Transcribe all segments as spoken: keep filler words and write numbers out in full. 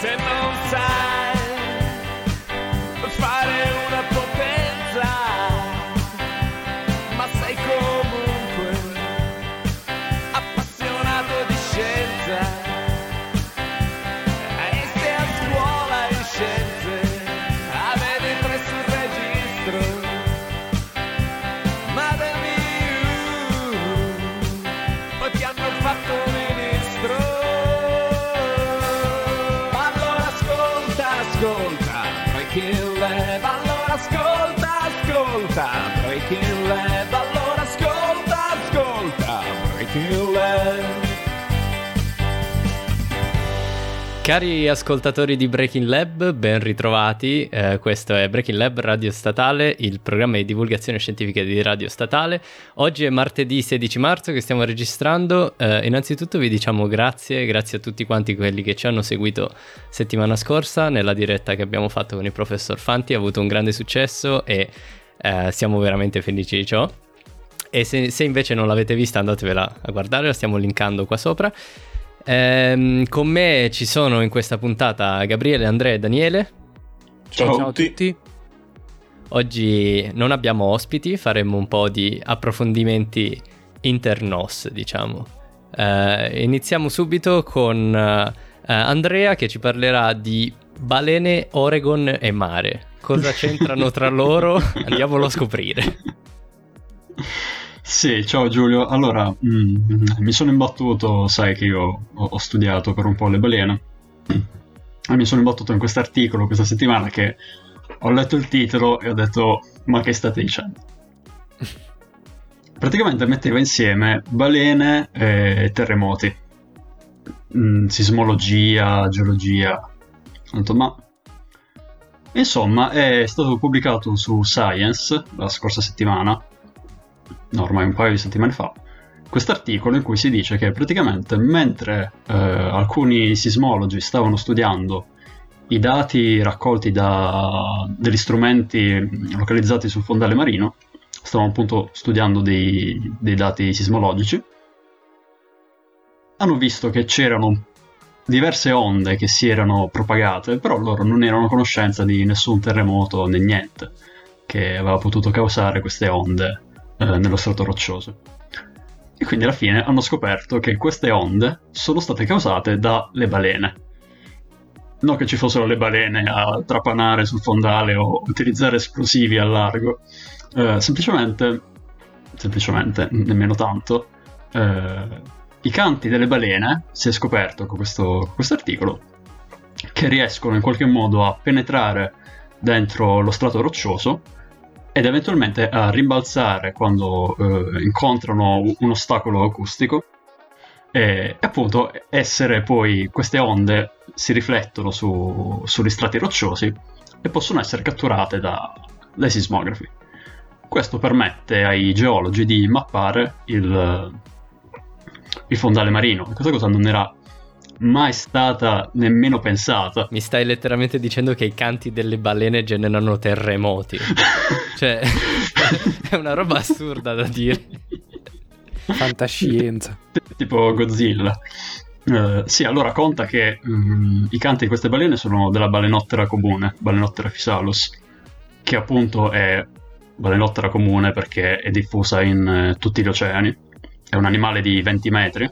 Se non sai fare una potenza, ma sei comunque appassionato di scienza, e sei a scuola in scienze, avevi tre sul registro, madre mia, poi ti hanno fatto ministro. Breaking Lab, allora ascolta, ascolta, Breaking Lab, allora ascolta, ascolta, Breaking Lab. Cari ascoltatori di Breaking Lab, ben ritrovati, eh, questo è Breaking Lab Radio Statale, il programma di divulgazione scientifica di Radio Statale. Oggi è martedì sedici marzo che stiamo registrando, eh, innanzitutto vi diciamo grazie, grazie a tutti quanti quelli che ci hanno seguito settimana scorsa nella diretta che abbiamo fatto con il professor Fanti, ha avuto un grande successo e eh, siamo veramente felici di ciò. E se, se invece non l'avete vista andatevela a guardare, la stiamo linkando qua sopra. Um, con me ci sono in questa puntata Gabriele, Andrea e Daniele. Ciao, Ciao a tutti. tutti. Oggi non abbiamo ospiti, faremo un po' di approfondimenti internos, diciamo. Uh, iniziamo subito con uh, uh, Andrea che ci parlerà di balene, Oregon e mare. Cosa c'entrano tra loro? Andiamolo a scoprire. Sì, ciao Giulio. Allora, mm, mi sono imbattuto, sai che io ho, ho studiato per un po' le balene, e mi sono imbattuto in quest'articolo questa settimana che ho letto il titolo e ho detto, ma che state dicendo? Praticamente metteva insieme balene e terremoti, mm, sismologia, geologia, tanto ma... Insomma, è stato pubblicato su Science la scorsa settimana, no, ormai un paio di settimane fa, quest'articolo in cui si dice che praticamente mentre eh, alcuni sismologi stavano studiando i dati raccolti da degli strumenti localizzati sul fondale marino, stavano appunto studiando dei, dei dati sismologici, hanno visto che c'erano diverse onde che si erano propagate, però loro non erano a conoscenza di nessun terremoto né niente che aveva potuto causare queste onde nello strato roccioso, e quindi alla fine hanno scoperto che queste onde sono state causate dalle balene. Non che ci fossero le balene a trapanare sul fondale o utilizzare esplosivi a largo, eh, semplicemente semplicemente nemmeno tanto, eh, i canti delle balene, si è scoperto con questo articolo, che riescono in qualche modo a penetrare dentro lo strato roccioso ed eventualmente a rimbalzare quando eh, incontrano un ostacolo acustico, e appunto essere poi queste onde si riflettono su, sugli strati rocciosi e possono essere catturate da, dai sismografi. Questo permette ai geologi di mappare il, il fondale marino. Questa cosa non era mai stata nemmeno pensata. Mi stai letteralmente dicendo che i canti delle balene generano terremoti. Cioè, è una roba assurda da dire. Fantascienza. Tipo Godzilla. Uh, sì, allora conta che um, i canti di queste balene sono della balenottera comune, balenottera physalus, che appunto è balenottera comune perché è diffusa in uh, tutti gli oceani. È un animale di venti metri.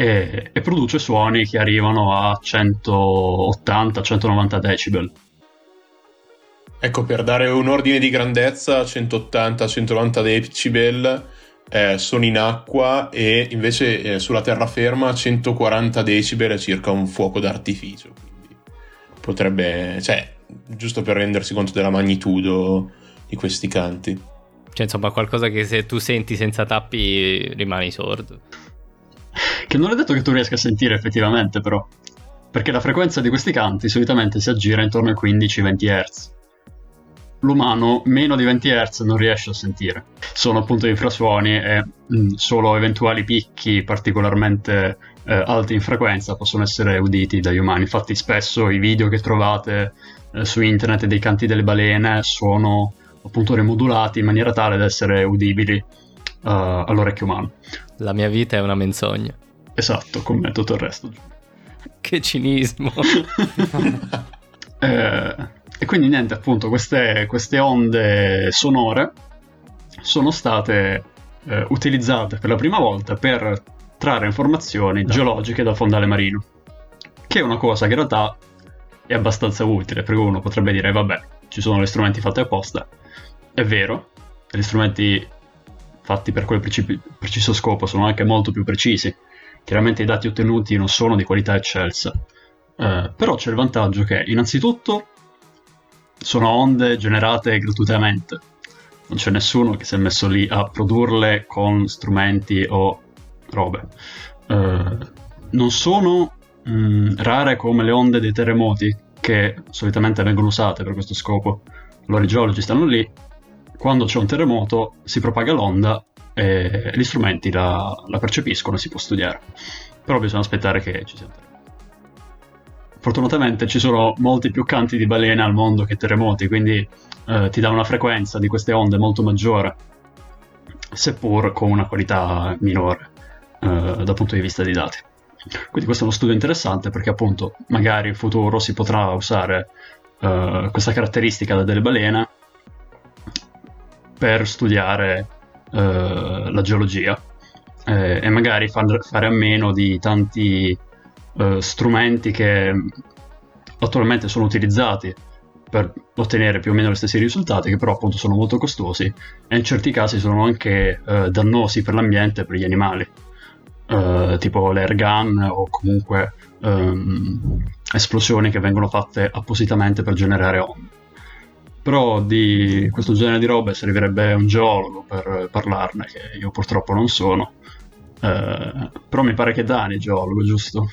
E, e produce suoni che arrivano a centottanta centonovanta decibel. Ecco, per dare un ordine di grandezza, centottanta centonovanta decibel eh, sono in acqua, e invece eh, sulla terraferma centoquaranta decibel è circa un fuoco d'artificio, quindi potrebbe, cioè, giusto per rendersi conto della magnitudo di questi canti. Cioè, insomma, qualcosa che se tu senti senza tappi rimani sordo. Che non è detto che tu riesca a sentire effettivamente, però, perché la frequenza di questi canti solitamente si aggira intorno ai quindici venti hertz. L'umano meno di venti hertz non riesce a sentire. Sono appunto infrasuoni e mh, solo eventuali picchi particolarmente eh, alti in frequenza possono essere uditi dagli umani. Infatti spesso i video che trovate eh, su internet dei canti delle balene sono appunto remodulati in maniera tale da essere udibili uh, all'orecchio umano. La mia vita è una menzogna. Esatto, come tutto il resto. Che cinismo. eh, e quindi niente, appunto, queste, queste onde sonore sono state eh, utilizzate per la prima volta per trarre informazioni da. geologiche dal fondale marino, che è una cosa che in realtà è abbastanza utile, perché uno potrebbe dire vabbè, ci sono gli strumenti fatti apposta. È vero, gli strumenti fatti per quel preci- preciso scopo sono anche molto più precisi. Chiaramente i dati ottenuti non sono di qualità eccelsa, eh, però c'è il vantaggio che innanzitutto sono onde generate gratuitamente, non c'è nessuno che si è messo lì a produrle con strumenti o robe. Eh, non sono mh, rare come le onde dei terremoti, che solitamente vengono usate per questo scopo. Allora i geologi stanno lì, quando c'è un terremoto si propaga l'onda e gli strumenti la, la percepiscono e si può studiare, però bisogna aspettare che ci sia un terremoto. Fortunatamente ci sono molti più canti di balena al mondo che terremoti, quindi eh, ti dà una frequenza di queste onde molto maggiore, seppur con una qualità minore eh, dal punto di vista dei dati. Quindi questo è uno studio interessante, perché appunto magari in futuro si potrà usare eh, questa caratteristica delle balene per studiare Uh, la geologia eh, e magari far, fare a meno di tanti uh, strumenti che attualmente sono utilizzati per ottenere più o meno gli stessi risultati, che però appunto sono molto costosi e in certi casi sono anche uh, dannosi per l'ambiente e per gli animali, uh, tipo l'air gun o comunque um, esplosioni che vengono fatte appositamente per generare onde. Però di questo genere di robe servirebbe un geologo per parlarne, che io purtroppo non sono. Eh, però mi pare che Dani è geologo, giusto?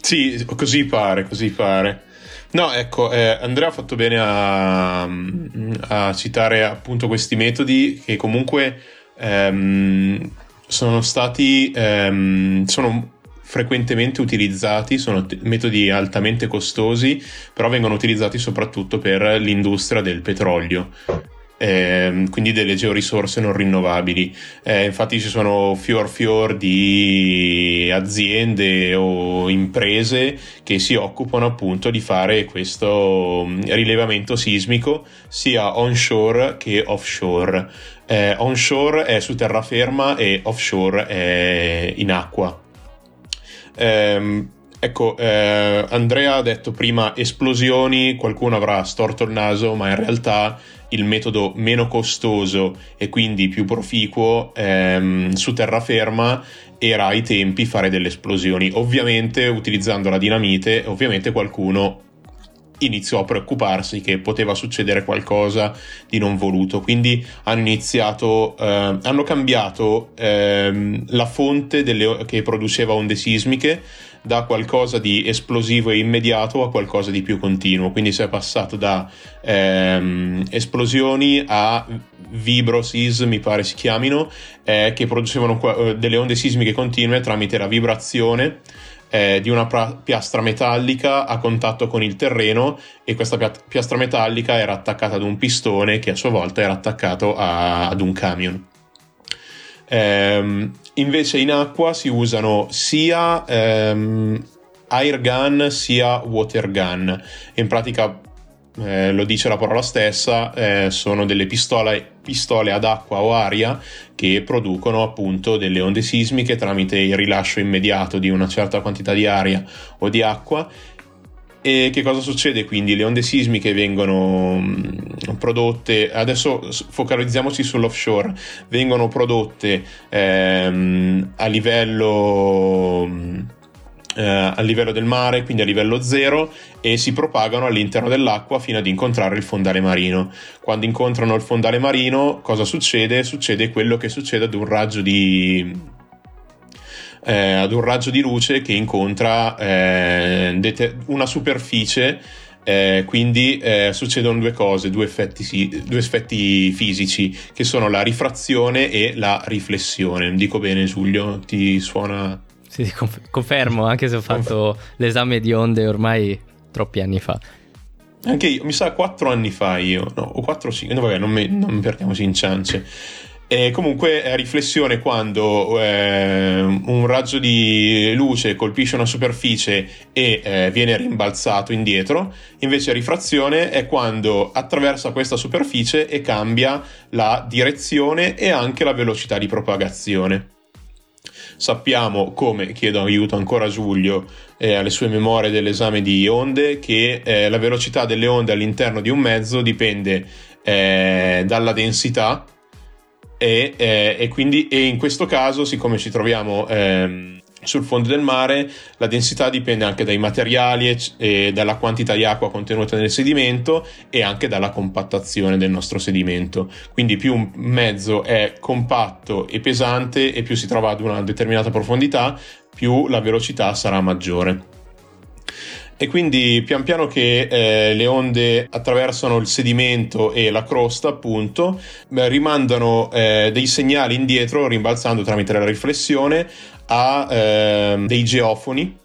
Sì, così pare, così pare. No, ecco, eh, Andrea ha fatto bene a, a citare appunto questi metodi che comunque ehm, sono stati... Ehm, sono frequentemente utilizzati, sono t- metodi altamente costosi, però vengono utilizzati soprattutto per l'industria del petrolio, eh, quindi delle georisorse non rinnovabili. Eh, infatti ci sono fior fior di aziende o imprese che si occupano appunto di fare questo rilevamento sismico sia onshore che offshore. Eh, onshore è su terraferma e offshore è in acqua. Eh, ecco, eh, Andrea ha detto prima esplosioni, qualcuno avrà storto il naso, ma in realtà il metodo meno costoso e quindi più proficuo ehm, su terraferma era ai tempi fare delle esplosioni, ovviamente utilizzando la dinamite. Ovviamente qualcuno iniziò a preoccuparsi che poteva succedere qualcosa di non voluto, quindi hanno iniziato eh, hanno cambiato eh, la fonte delle, che produceva onde sismiche da qualcosa di esplosivo e immediato a qualcosa di più continuo, quindi si è passato da ehm, esplosioni a vibrosis, mi pare si chiamino, eh, che producevano eh, delle onde sismiche continue tramite la vibrazione Eh, di una pra- piastra metallica a contatto con il terreno, e questa pia- piastra metallica era attaccata ad un pistone che a sua volta era attaccato a- ad un camion. Ehm, invece in acqua si usano sia ehm, air gun sia water gun, in pratica eh, lo dice la parola stessa, eh, sono delle pistole, pistole ad acqua o aria che producono appunto delle onde sismiche tramite il rilascio immediato di una certa quantità di aria o di acqua. E che cosa succede quindi? Le onde sismiche vengono prodotte, adesso focalizziamoci sull'offshore, vengono prodotte ehm, a livello eh, a livello del mare, quindi a livello zero, e si propagano all'interno dell'acqua fino ad incontrare il fondale marino. Quando incontrano il fondale marino, cosa succede? Succede quello che succede ad un raggio di eh, ad un raggio di luce che incontra eh, una superficie, eh, quindi eh, succedono due cose, due effetti, due effetti fisici, che sono la rifrazione e la riflessione. Dico bene, Giulio? Ti suona? Sì, confermo, anche se ho fatto l'esame di onde ormai troppi anni fa. anche io, mi sa quattro anni fa io, no, o quattro sì, no, vabbè, non, me, non perdiamoci in ciance. E comunque è a riflessione quando eh, un raggio di luce colpisce una superficie e eh, viene rimbalzato indietro, invece rifrazione è quando attraversa questa superficie e cambia la direzione e anche la velocità di propagazione. Sappiamo, come chiedo aiuto ancora a Giulio eh, alle sue memorie dell'esame di onde, che eh, la velocità delle onde all'interno di un mezzo dipende eh, dalla densità. E, eh, e quindi e in questo caso, siccome ci troviamo ehm, sul fondo del mare, la densità dipende anche dai materiali e, e dalla quantità di acqua contenuta nel sedimento e anche dalla compattazione del nostro sedimento. Quindi più un mezzo è compatto e pesante e più si trova ad una determinata profondità, più la velocità sarà maggiore. E quindi pian piano che eh, le onde attraversano il sedimento e la crosta, appunto, beh, rimandano eh, dei segnali indietro, rimbalzando tramite la riflessione a eh, dei geofoni,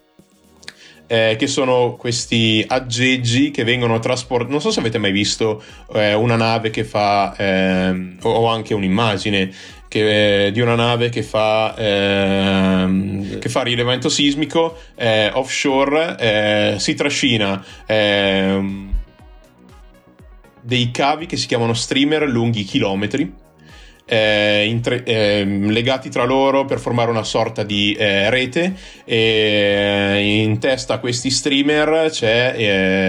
eh, che sono questi aggeggi che vengono trasportati. Non so se avete mai visto eh, una nave che fa, eh, o anche un'immagine Che, eh, di una nave che fa eh, che fa rilevamento sismico eh, offshore, eh, si trascina eh, dei cavi che si chiamano streamer lunghi chilometri eh, in tre, eh, legati tra loro per formare una sorta di eh, rete, e in testa a questi streamer c'è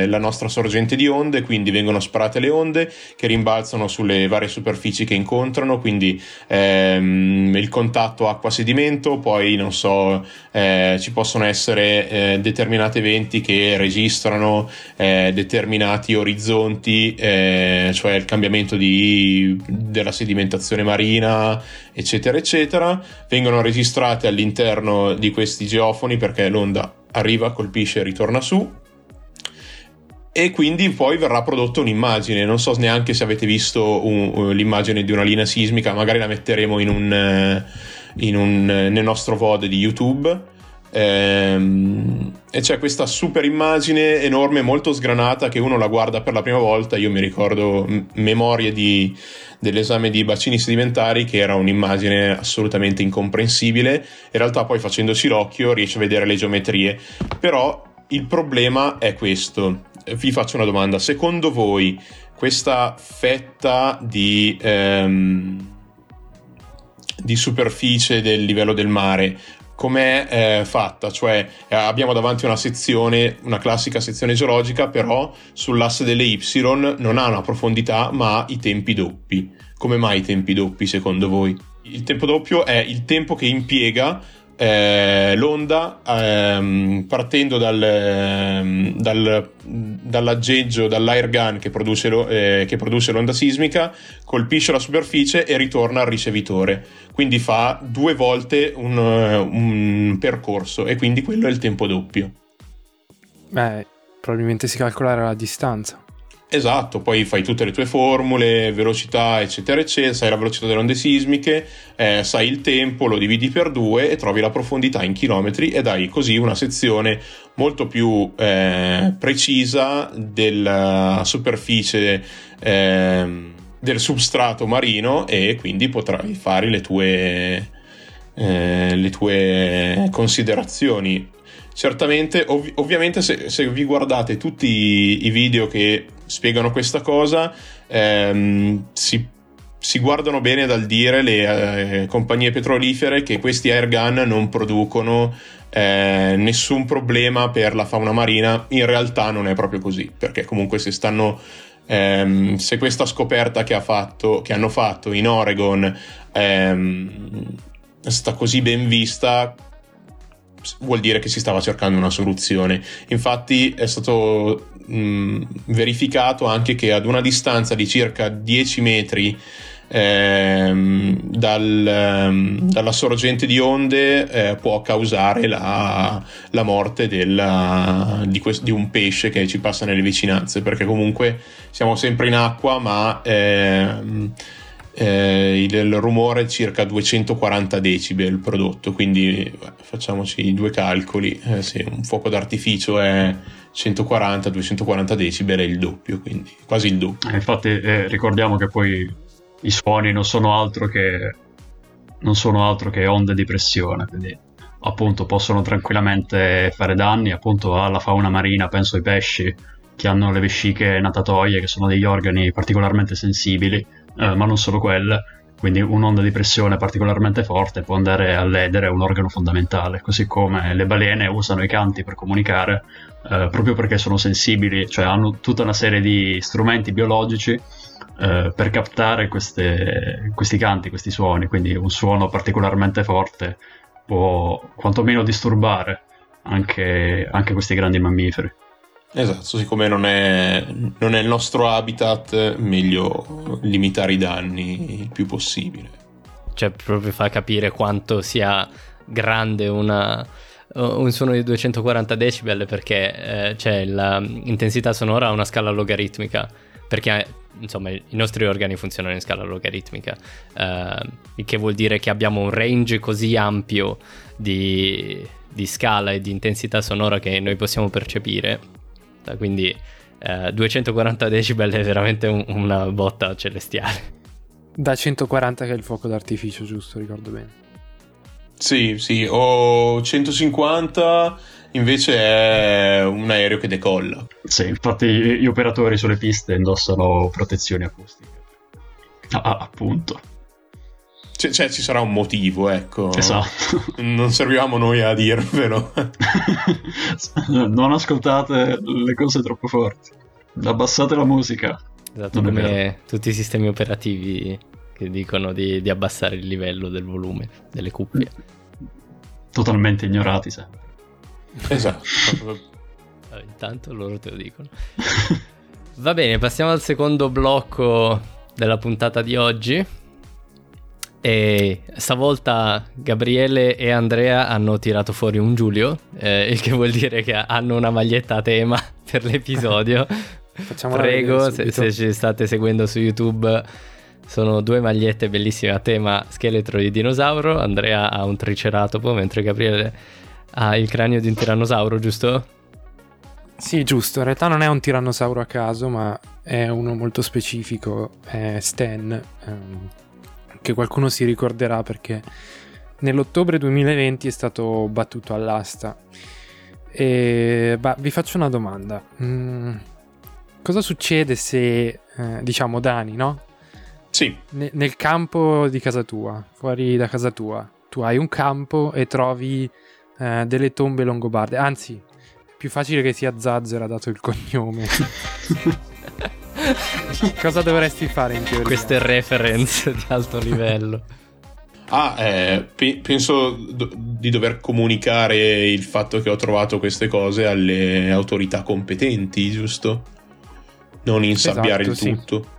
eh, la nostra sorgente di onde, quindi vengono sparate le onde che rimbalzano sulle varie superfici che incontrano, quindi ehm, il contatto acqua-sedimento, poi non so, eh, ci possono essere eh, determinati eventi che registrano eh, determinati orizzonti, eh, cioè il cambiamento di, della sedimentazione marina, eccetera eccetera, vengono registrate all'interno di questi geofoni, perché l'onda arriva, colpisce e ritorna su, e quindi poi verrà prodotta un'immagine. Non so neanche se avete visto un, uh, l'immagine di una linea sismica, magari la metteremo in un, in un, nel nostro V O D di YouTube. E c'è questa super immagine enorme, molto sgranata, che uno la guarda per la prima volta. Io mi ricordo memorie di, dell'esame di bacini sedimentari, che era un'immagine assolutamente incomprensibile. In realtà poi, facendoci l'occhio, riesci a vedere le geometrie. Però il problema è questo. Vi faccio una domanda: secondo voi questa fetta di... Ehm, di superficie del livello del mare com'è eh, fatta? Cioè eh, abbiamo davanti una sezione, una classica sezione geologica, però sull'asse delle Y non ha una profondità ma ha i tempi doppi. Come mai i tempi doppi, secondo voi? Il tempo doppio è il tempo che impiega eh, l'onda ehm, partendo dal, ehm, dal, dall'aggeggio, dall'airgun che produce, lo, eh, che produce l'onda sismica, colpisce la superficie e ritorna al ricevitore. Quindi fa due volte un, un percorso, e quindi quello è il tempo doppio. Beh, probabilmente si calcolerà la distanza. Esatto, poi fai tutte le tue formule, velocità, eccetera, eccetera, sai la velocità delle onde sismiche, eh, sai il tempo, lo dividi per due e trovi la profondità in chilometri, ed hai così una sezione molto più eh, precisa della superficie eh, del substrato marino, e quindi potrai fare le tue eh, le tue considerazioni. Certamente, ov- ovviamente se, se vi guardate tutti i, i video che spiegano questa cosa, ehm, si, si guardano bene dal dire le eh, compagnie petrolifere che questi airgun non producono eh, nessun problema per la fauna marina. In realtà non è proprio così, perché comunque se stanno Um, se questa scoperta che, ha fatto, che hanno fatto in Oregon um, sta così ben vista, vuol dire che si stava cercando una soluzione. Infatti è stato um, verificato anche che ad una distanza di circa dieci metri um, dal, um, dalla sorgente di onde uh, può causare la, la morte della, di, quest- di un pesce che ci passa nelle vicinanze, perché comunque siamo sempre in acqua, ma ehm, eh, il rumore è circa duecentoquaranta decibel prodotto, quindi beh, facciamoci due calcoli, eh, se un fuoco d'artificio è centoquaranta duecentoquaranta decibel è il doppio, quindi quasi il doppio. Infatti eh, ricordiamo che poi i suoni non sono altro che non sono altro che onde di pressione, quindi appunto possono tranquillamente fare danni appunto alla fauna marina, penso ai pesci che hanno le vesciche natatoie, che sono degli organi particolarmente sensibili, eh, ma non solo quelle, quindi un'onda di pressione particolarmente forte può andare a ledere un organo fondamentale, così come le balene usano i canti per comunicare, eh, proprio perché sono sensibili, cioè hanno tutta una serie di strumenti biologici eh, per captare queste, questi canti, questi suoni, quindi un suono particolarmente forte può quantomeno disturbare anche, anche questi grandi mammiferi. Esatto, siccome non è, non è il nostro habitat, meglio limitare i danni il più possibile. Cioè proprio fa capire quanto sia grande una, un suono di duecentoquaranta decibel, perché eh, cioè, l'intensità sonora ha una scala logaritmica, perché insomma i nostri organi funzionano in scala logaritmica, eh, il che vuol dire che abbiamo un range così ampio di, di scala e di intensità sonora che noi possiamo percepire. Quindi eh, duecentoquaranta decibel è veramente un, una botta celestiale. Da centoquaranta che è il fuoco d'artificio, giusto? Ricordo bene. Sì, sì, o centocinquanta invece è un aereo che decolla. Sì, infatti gli operatori sulle piste indossano protezioni acustiche. Ah, appunto. Cioè, cioè ci sarà un motivo, ecco. Esatto. Non servivamo noi a dirvelo. Non ascoltate le cose troppo forti. Abbassate la musica. Esatto, non come tutti i sistemi operativi che dicono di, di abbassare il livello del volume delle cuffie. Totalmente ignorati sempre. Esatto. Intanto loro te lo dicono. Va bene, passiamo al secondo blocco della puntata di oggi. E stavolta Gabriele e Andrea hanno tirato fuori un Giulio, eh, il che vuol dire che hanno una maglietta a tema per l'episodio. Prego, se, se ci state seguendo su YouTube, sono due magliette bellissime a tema scheletro di dinosauro. Andrea ha un triceratopo, mentre Gabriele ha il cranio di un tirannosauro, giusto? Sì, giusto. In realtà non è un tirannosauro a caso, ma è uno molto specifico, è Stan, ehm. che qualcuno si ricorderà perché nell'ottobre duemilaventi è stato battuto all'asta. E bah, vi faccio una domanda. Mm, cosa succede se, eh, diciamo, Dani, no? Sì. N- nel campo di casa tua, fuori da casa tua, tu hai un campo e trovi eh, delle tombe longobarde. Anzi, è più facile che sia Zazzera, dato il cognome. Cosa dovresti fare in teoria? Queste reference di alto livello. Ah, eh, pe- penso do- di dover comunicare il fatto che ho trovato queste cose alle autorità competenti, giusto? Non insabbiare esatto, il tutto. Sì.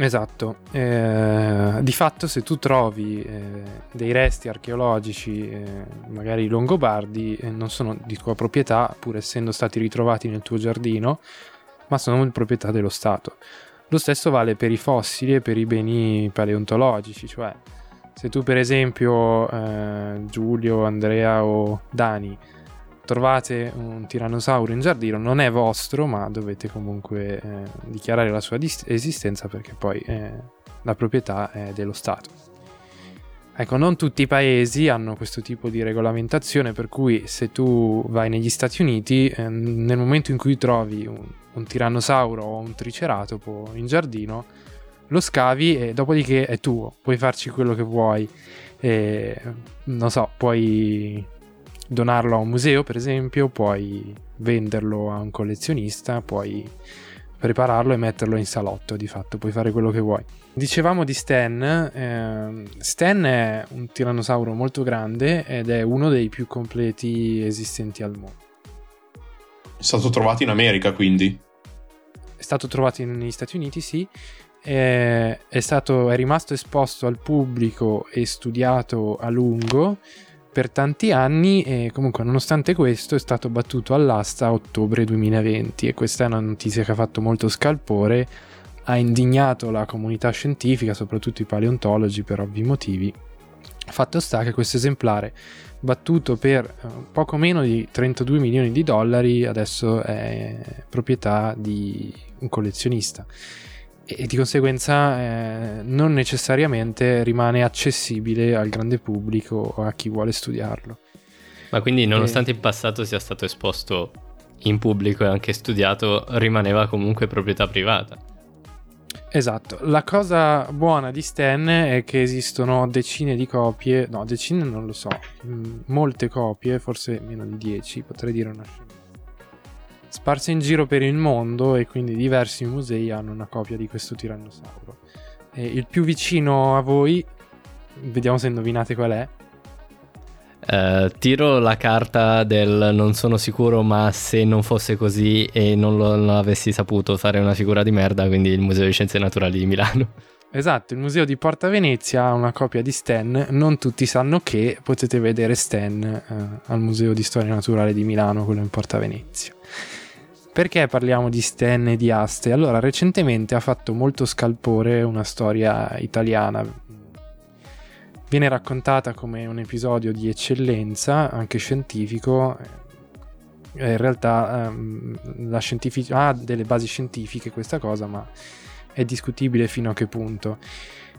Esatto. Eh, di fatto se tu trovi eh, dei resti archeologici, eh, magari longobardi, eh, non sono di tua proprietà, pur essendo stati ritrovati nel tuo giardino, ma sono in proprietà dello Stato. Lo stesso vale per i fossili e per i beni paleontologici, cioè se tu per esempio eh, Giulio, Andrea o Dani trovate un tirannosauro in giardino, non è vostro, ma dovete comunque eh, dichiarare la sua dis- esistenza, perché poi eh, la proprietà è dello Stato. Ecco, non tutti i paesi hanno questo tipo di regolamentazione, per cui se tu vai negli Stati Uniti, eh, nel momento in cui trovi un un tirannosauro o un triceratopo in giardino, lo scavi e dopodiché è tuo, puoi farci quello che vuoi, e, non so, puoi donarlo a un museo per esempio, puoi venderlo a un collezionista, puoi prepararlo e metterlo in salotto, di fatto puoi fare quello che vuoi. Dicevamo di Stan, eh, Stan è un tirannosauro molto grande ed è uno dei più completi esistenti al mondo. È stato trovato in America, quindi? È stato trovato negli Stati Uniti, sì. È, è, stato, è rimasto esposto al pubblico e studiato a lungo per tanti anni e comunque, nonostante questo, è stato battuto all'asta a ottobre duemilaventi, e questa è una notizia che ha fatto molto scalpore, ha indignato la comunità scientifica, soprattutto i paleontologi per ovvi motivi. Fatto sta che questo esemplare, battuto per poco meno di trentadue milioni di dollari, adesso è proprietà di un collezionista e di conseguenza eh, non necessariamente rimane accessibile al grande pubblico o a chi vuole studiarlo. Ma quindi, nonostante e... in passato sia stato esposto in pubblico e anche studiato, rimaneva comunque proprietà privata. Esatto. La cosa buona di Stan è che esistono decine di copie, no, decine non lo so, m- molte copie, forse meno di dieci, potrei dire una scelta, sparse in giro per il mondo, e quindi diversi musei hanno una copia di questo tirannosauro. E il più vicino a voi, vediamo se indovinate qual è. Uh, tiro la carta del non sono sicuro, ma se non fosse così e non lo non avessi saputo farei una figura di merda, quindi il Museo di Scienze Naturali di Milano. Esatto, il Museo di Porta Venezia ha una copia di Stan, non tutti sanno che potete vedere Stan uh, al Museo di Storia Naturale di Milano, quello in Porta Venezia. Perché parliamo di Stan e di aste? Allora, recentemente ha fatto molto scalpore una storia italiana. Viene raccontata come un episodio di eccellenza, anche scientifico. In realtà ehm, la scientific- ha delle basi scientifiche questa cosa, ma è discutibile fino a che punto.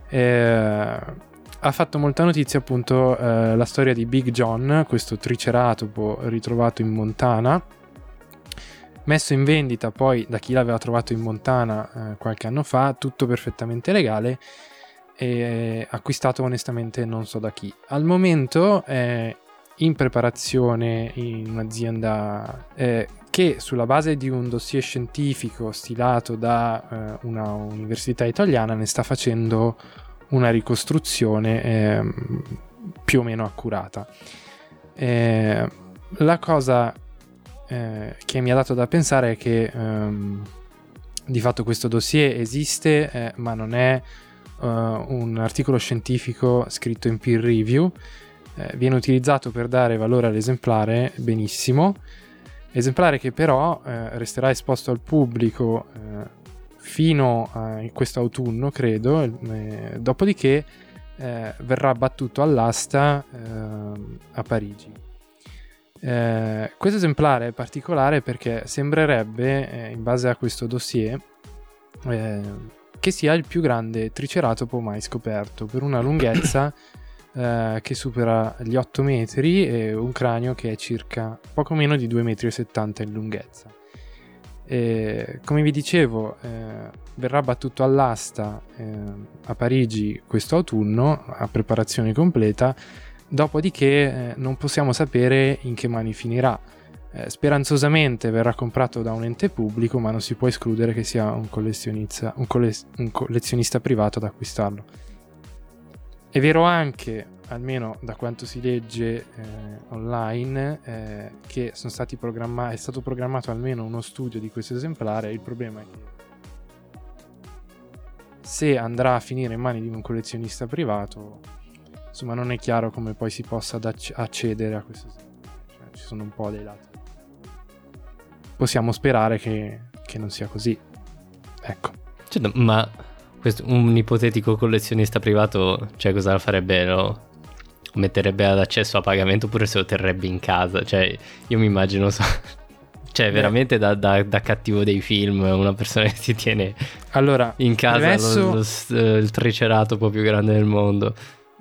Eh, ha fatto molta notizia appunto eh, la storia di Big John, questo triceratopo ritrovato in Montana, messo in vendita poi da chi l'aveva trovato in Montana eh, qualche anno fa, tutto perfettamente legale, e acquistato onestamente non so da chi. Al momento è in preparazione in un'azienda eh, che sulla base di un dossier scientifico stilato da eh, una università italiana ne sta facendo una ricostruzione eh, più o meno accurata. Eh, la cosa eh, che mi ha dato da pensare è che ehm, di fatto questo dossier esiste eh, ma non è Uh, un articolo scientifico scritto in peer review, eh, viene utilizzato per dare valore all'esemplare, benissimo, esemplare che però eh, resterà esposto al pubblico eh, fino a questo autunno, credo, eh, dopodiché eh, verrà battuto all'asta eh, a Parigi. Eh, questo esemplare è particolare perché sembrerebbe, eh, in base a questo dossier, eh, che sia il più grande triceratopo mai scoperto, per una lunghezza eh, che supera gli otto metri e un cranio che è circa poco meno di due virgola settanta metri in lunghezza. E, come vi dicevo, eh, verrà battuto all'asta eh, a Parigi questo autunno a preparazione completa, dopodiché eh, non possiamo sapere in che mani finirà. Speranzosamente verrà comprato da un ente pubblico, ma non si può escludere che sia un collezionista, un colle, un collezionista privato ad acquistarlo. È vero anche, almeno da quanto si legge eh, online, eh, che sono stati programma- è stato programmato almeno uno studio di questo esemplare. Il problema è che se andrà a finire in mani di un collezionista privato, insomma, non è chiaro come poi si possa dac- accedere a questo esemplare. Cioè, ci sono un po' dei lati. Possiamo sperare che, che non sia così, ecco. Cioè, ma questo, un ipotetico collezionista privato, cioè cosa farebbe? Lo metterebbe ad accesso a pagamento oppure se lo terrebbe in casa? Cioè io mi immagino, so, cioè veramente da, da, da cattivo dei film, una persona che si tiene allora, in casa adesso... lo, lo, il triceratopo più grande del mondo.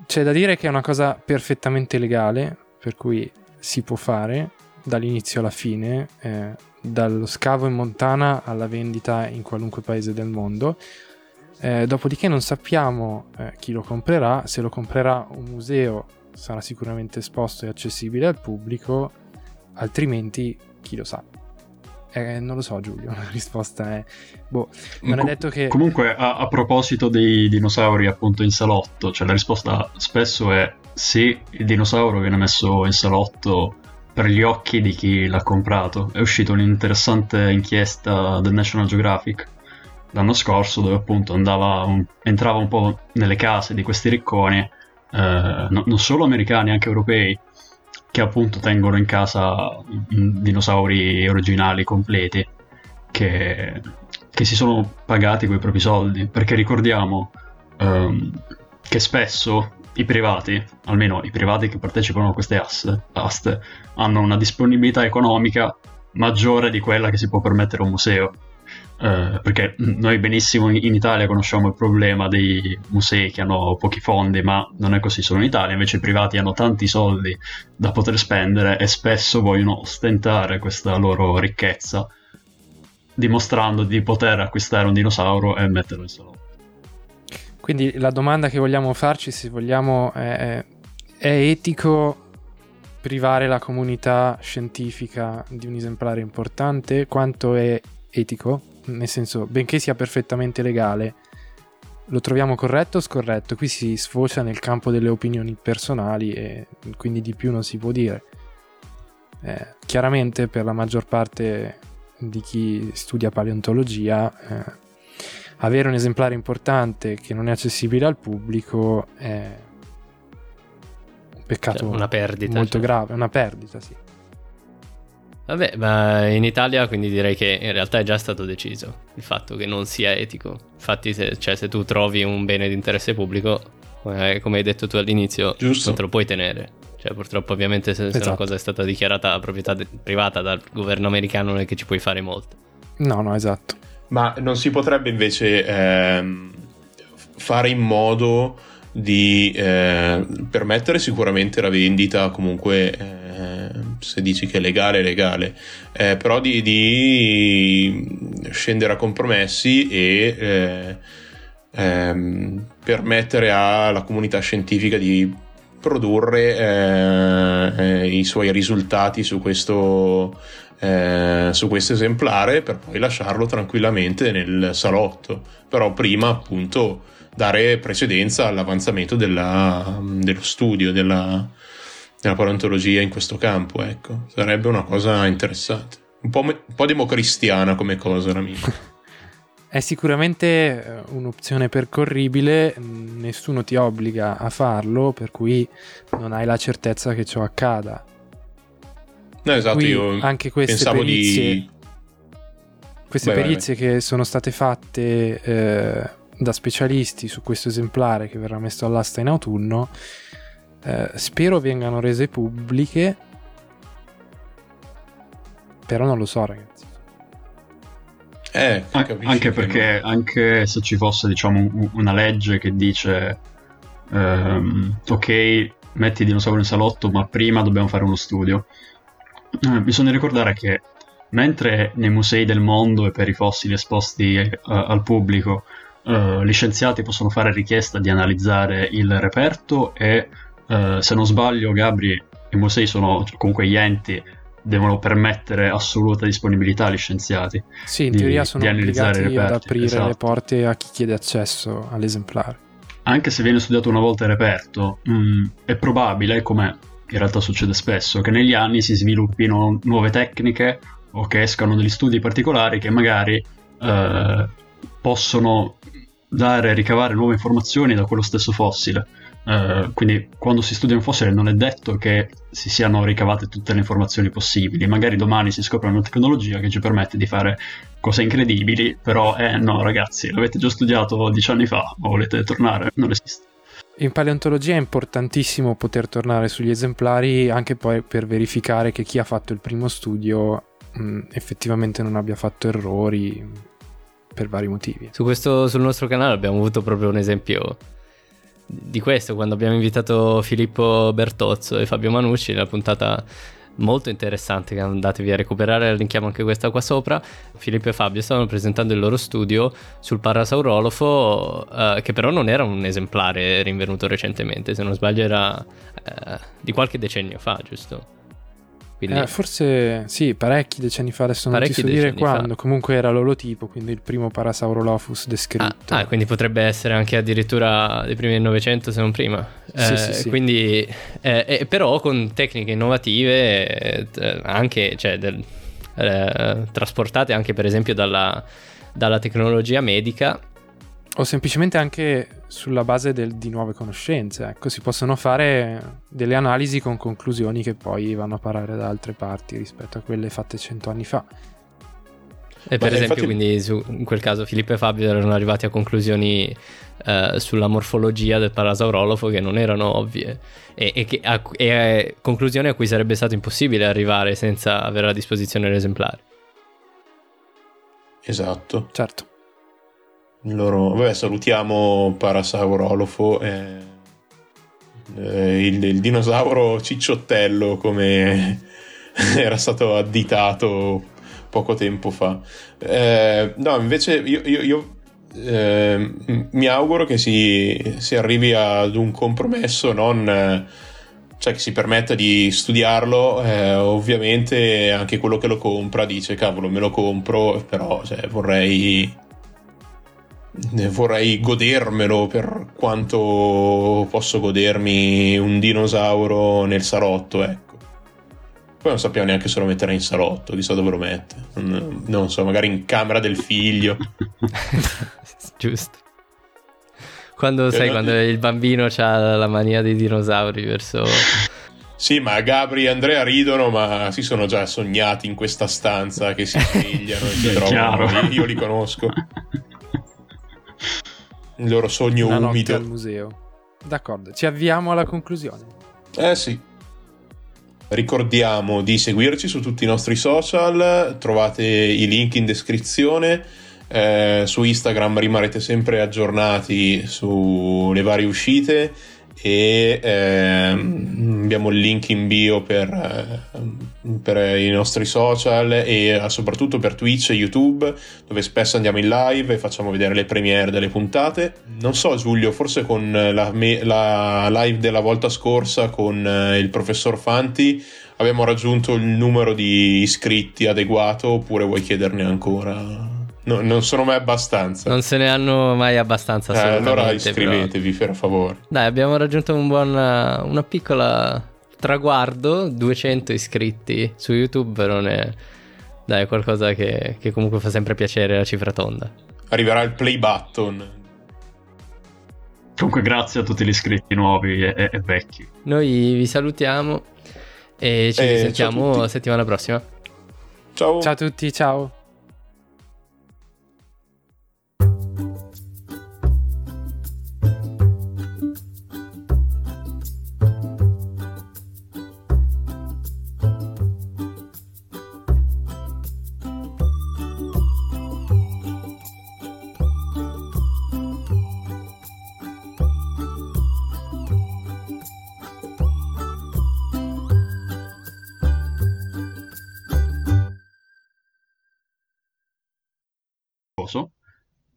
C'è da dire che è una cosa perfettamente legale, per cui si può fare dall'inizio alla fine, eh, dallo scavo in Montana alla vendita in qualunque paese del mondo. Eh, dopodiché non sappiamo eh, chi lo comprerà. Se lo comprerà un museo sarà sicuramente esposto e accessibile al pubblico, altrimenti chi lo sa. Eh, non lo so, Giulio, la risposta è boh. Non è detto che... Comunque a, a proposito dei dinosauri appunto in salotto, cioè la risposta spesso è se il dinosauro viene messo in salotto per gli occhi di chi l'ha comprato. È uscita un'interessante inchiesta del National Geographic l'anno scorso, dove appunto andava un, entrava un po' nelle case di questi ricconi, eh, no, non solo americani, anche europei, che appunto tengono in casa dinosauri originali completi che, che si sono pagati coi propri soldi, perché ricordiamo ehm, che spesso i privati, almeno i privati che partecipano a queste aste, aste, hanno una disponibilità economica maggiore di quella che si può permettere un museo. Eh, perché noi benissimo in Italia conosciamo il problema dei musei che hanno pochi fondi, ma non è così solo in Italia, invece i privati hanno tanti soldi da poter spendere e spesso vogliono ostentare questa loro ricchezza dimostrando di poter acquistare un dinosauro e metterlo in salotto. Quindi la domanda che vogliamo farci, se vogliamo, è, è etico privare la comunità scientifica di un esemplare importante? Quanto è etico? Nel senso, benché sia perfettamente legale, lo troviamo corretto o scorretto? Qui si sfocia nel campo delle opinioni personali e quindi di più non si può dire. Eh, chiaramente per la maggior parte di chi studia paleontologia eh, avere un esemplare importante che non è accessibile al pubblico è un peccato, cioè, una perdita, molto cioè. grave, una perdita, sì. Vabbè, ma in Italia quindi direi che in realtà è già stato deciso il fatto che non sia etico. Infatti se, cioè, se tu trovi un bene di interesse pubblico, eh, come hai detto tu all'inizio, giusto, non te lo puoi tenere. Cioè purtroppo ovviamente se, esatto. se una cosa è stata dichiarata proprietà de- privata dal governo americano non è che ci puoi fare molto. No, no, esatto. Ma non si potrebbe invece ehm, fare in modo di eh, permettere sicuramente la vendita, comunque eh, se dici che è legale è legale, eh, però di, di scendere a compromessi e eh, ehm, permettere alla comunità scientifica di produrre eh, eh, i suoi risultati su questo eh, su questo esemplare, per poi lasciarlo tranquillamente nel salotto, però prima appunto dare precedenza all'avanzamento della, dello studio della, della paleontologia in questo campo, ecco. Sarebbe una cosa interessante, un po', me, un po' democristiana come cosa, l'amico. È sicuramente un'opzione percorribile, nessuno ti obbliga a farlo, per cui non hai la certezza che ciò accada. No, esatto, qui, io anche queste pensavo perizie, di... Queste beh, perizie beh, beh. che sono state fatte... Eh, da specialisti su questo esemplare che verrà messo all'asta in autunno, eh, spero vengano rese pubbliche, però non lo so, ragazzi. Eh, An- anche perché non... anche se ci fosse, diciamo, un- una legge che dice ehm, ok, metti il dinosauro in salotto, ma prima dobbiamo fare uno studio, eh, bisogna ricordare che mentre nei musei del mondo e per i fossili esposti eh, al pubblico Uh, gli scienziati possono fare richiesta di analizzare il reperto e uh, se non sbaglio, Gabri, i musei sono comunque gli enti, devono permettere assoluta disponibilità agli scienziati. Sì, in di, teoria sono obbligati ad aprire esatto. le porte a chi chiede accesso all'esemplare. Anche se viene studiato una volta il reperto, mh, è probabile, come in realtà succede spesso, che negli anni si sviluppino nuove tecniche o che escano degli studi particolari che magari uh, possono dare, ricavare nuove informazioni da quello stesso fossile. Uh, quindi quando si studia un fossile non è detto che si siano ricavate tutte le informazioni possibili, magari domani si scopre una tecnologia che ci permette di fare cose incredibili, però eh no ragazzi, l'avete già studiato dieci anni fa, ma volete tornare? Non esiste. In paleontologia è importantissimo poter tornare sugli esemplari anche poi per verificare che chi ha fatto il primo studio mh, effettivamente non abbia fatto errori per vari motivi. Su questo, sul nostro canale abbiamo avuto proprio un esempio di questo quando abbiamo invitato Filippo Bertozzo e Fabio Manucci nella puntata molto interessante che andatevi a recuperare, linkiamo anche questa qua sopra. Filippo e Fabio stavano presentando il loro studio sul parasaurolofo, eh, che però non era un esemplare rinvenuto recentemente, se non sbaglio era eh, di qualche decennio fa, giusto? Eh, forse sì, parecchi decenni fa, adesso non ti so dire quando, fa. Comunque era l'olotipo, quindi il primo Parasaurolophus descritto. Ah, ah, quindi potrebbe essere anche addirittura dei primi del Novecento, se non prima. Sì, eh, sì, sì. Quindi, eh, eh, però con tecniche innovative, eh, anche cioè, del, eh, trasportate anche per esempio dalla, dalla tecnologia medica. O semplicemente anche sulla base del, di nuove conoscenze, ecco, si possono fare delle analisi con conclusioni che poi vanno a parare da altre parti rispetto a quelle fatte cento anni fa. E per Ma esempio infatti... quindi su, in quel caso Filippo e Fabio erano arrivati a conclusioni eh, sulla morfologia del parasaurolofo che non erano ovvie e, e, che, a, e conclusioni a cui sarebbe stato impossibile arrivare senza avere a disposizione l'esemplare. Esatto, certo. Loro... Vabbè, salutiamo parasaurolofo e... e il, il dinosauro cicciottello come era stato additato poco tempo fa. Eh, no, invece io, io, io eh, mi auguro che si, si arrivi ad un compromesso, non, cioè che si permetta di studiarlo. Eh, ovviamente anche quello che lo compra dice cavolo me lo compro, però cioè, vorrei vorrei godermelo per quanto posso godermi un dinosauro nel salotto, ecco. Eh. Poi non sappiamo neanche se lo metterà in salotto, chissà dove lo mette, non, non so, magari in camera del figlio. Giusto. Quando eh, sai, no, quando no. Il bambino ha la mania dei dinosauri verso... Sì, ma Gabri e Andrea ridono, ma si sono già sognati in questa stanza che si svegliano e si trovano. Chiaro. Io li conosco. Il loro sogno Una umido. Al museo. D'accordo, ci avviamo alla conclusione. Eh sì. Ricordiamo di seguirci su tutti i nostri social, trovate i link in descrizione, eh, su Instagram rimarrete sempre aggiornati sulle varie uscite e eh, abbiamo il link in bio per, per i nostri social e soprattutto per Twitch e YouTube, dove spesso andiamo in live e facciamo vedere le premiere delle puntate. Non so Giulio, forse con la, me, la live della volta scorsa con il professor Fanti abbiamo raggiunto il numero di iscritti adeguato, oppure vuoi chiederne ancora? No, non sono mai abbastanza. Non se ne hanno mai abbastanza. Eh, allora iscrivetevi, però... per favore. Dai, abbiamo raggiunto un buon, una piccola traguardo, duecento iscritti su YouTube, non è... Dai, è qualcosa che, che comunque fa sempre piacere, la cifra tonda. Arriverà il play button. Comunque grazie a tutti gli iscritti nuovi e, e, e vecchi. Noi vi salutiamo e ci eh, risentiamo settimana prossima. Ciao. Ciao a tutti, ciao.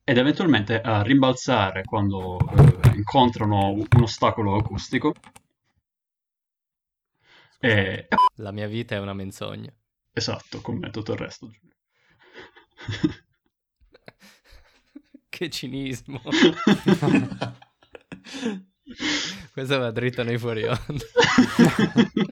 Ed eventualmente a rimbalzare quando eh, incontrano un ostacolo acustico. E... La mia vita è una menzogna. Esatto, come tutto il resto. Che cinismo. Questa va dritta nei fuori onda.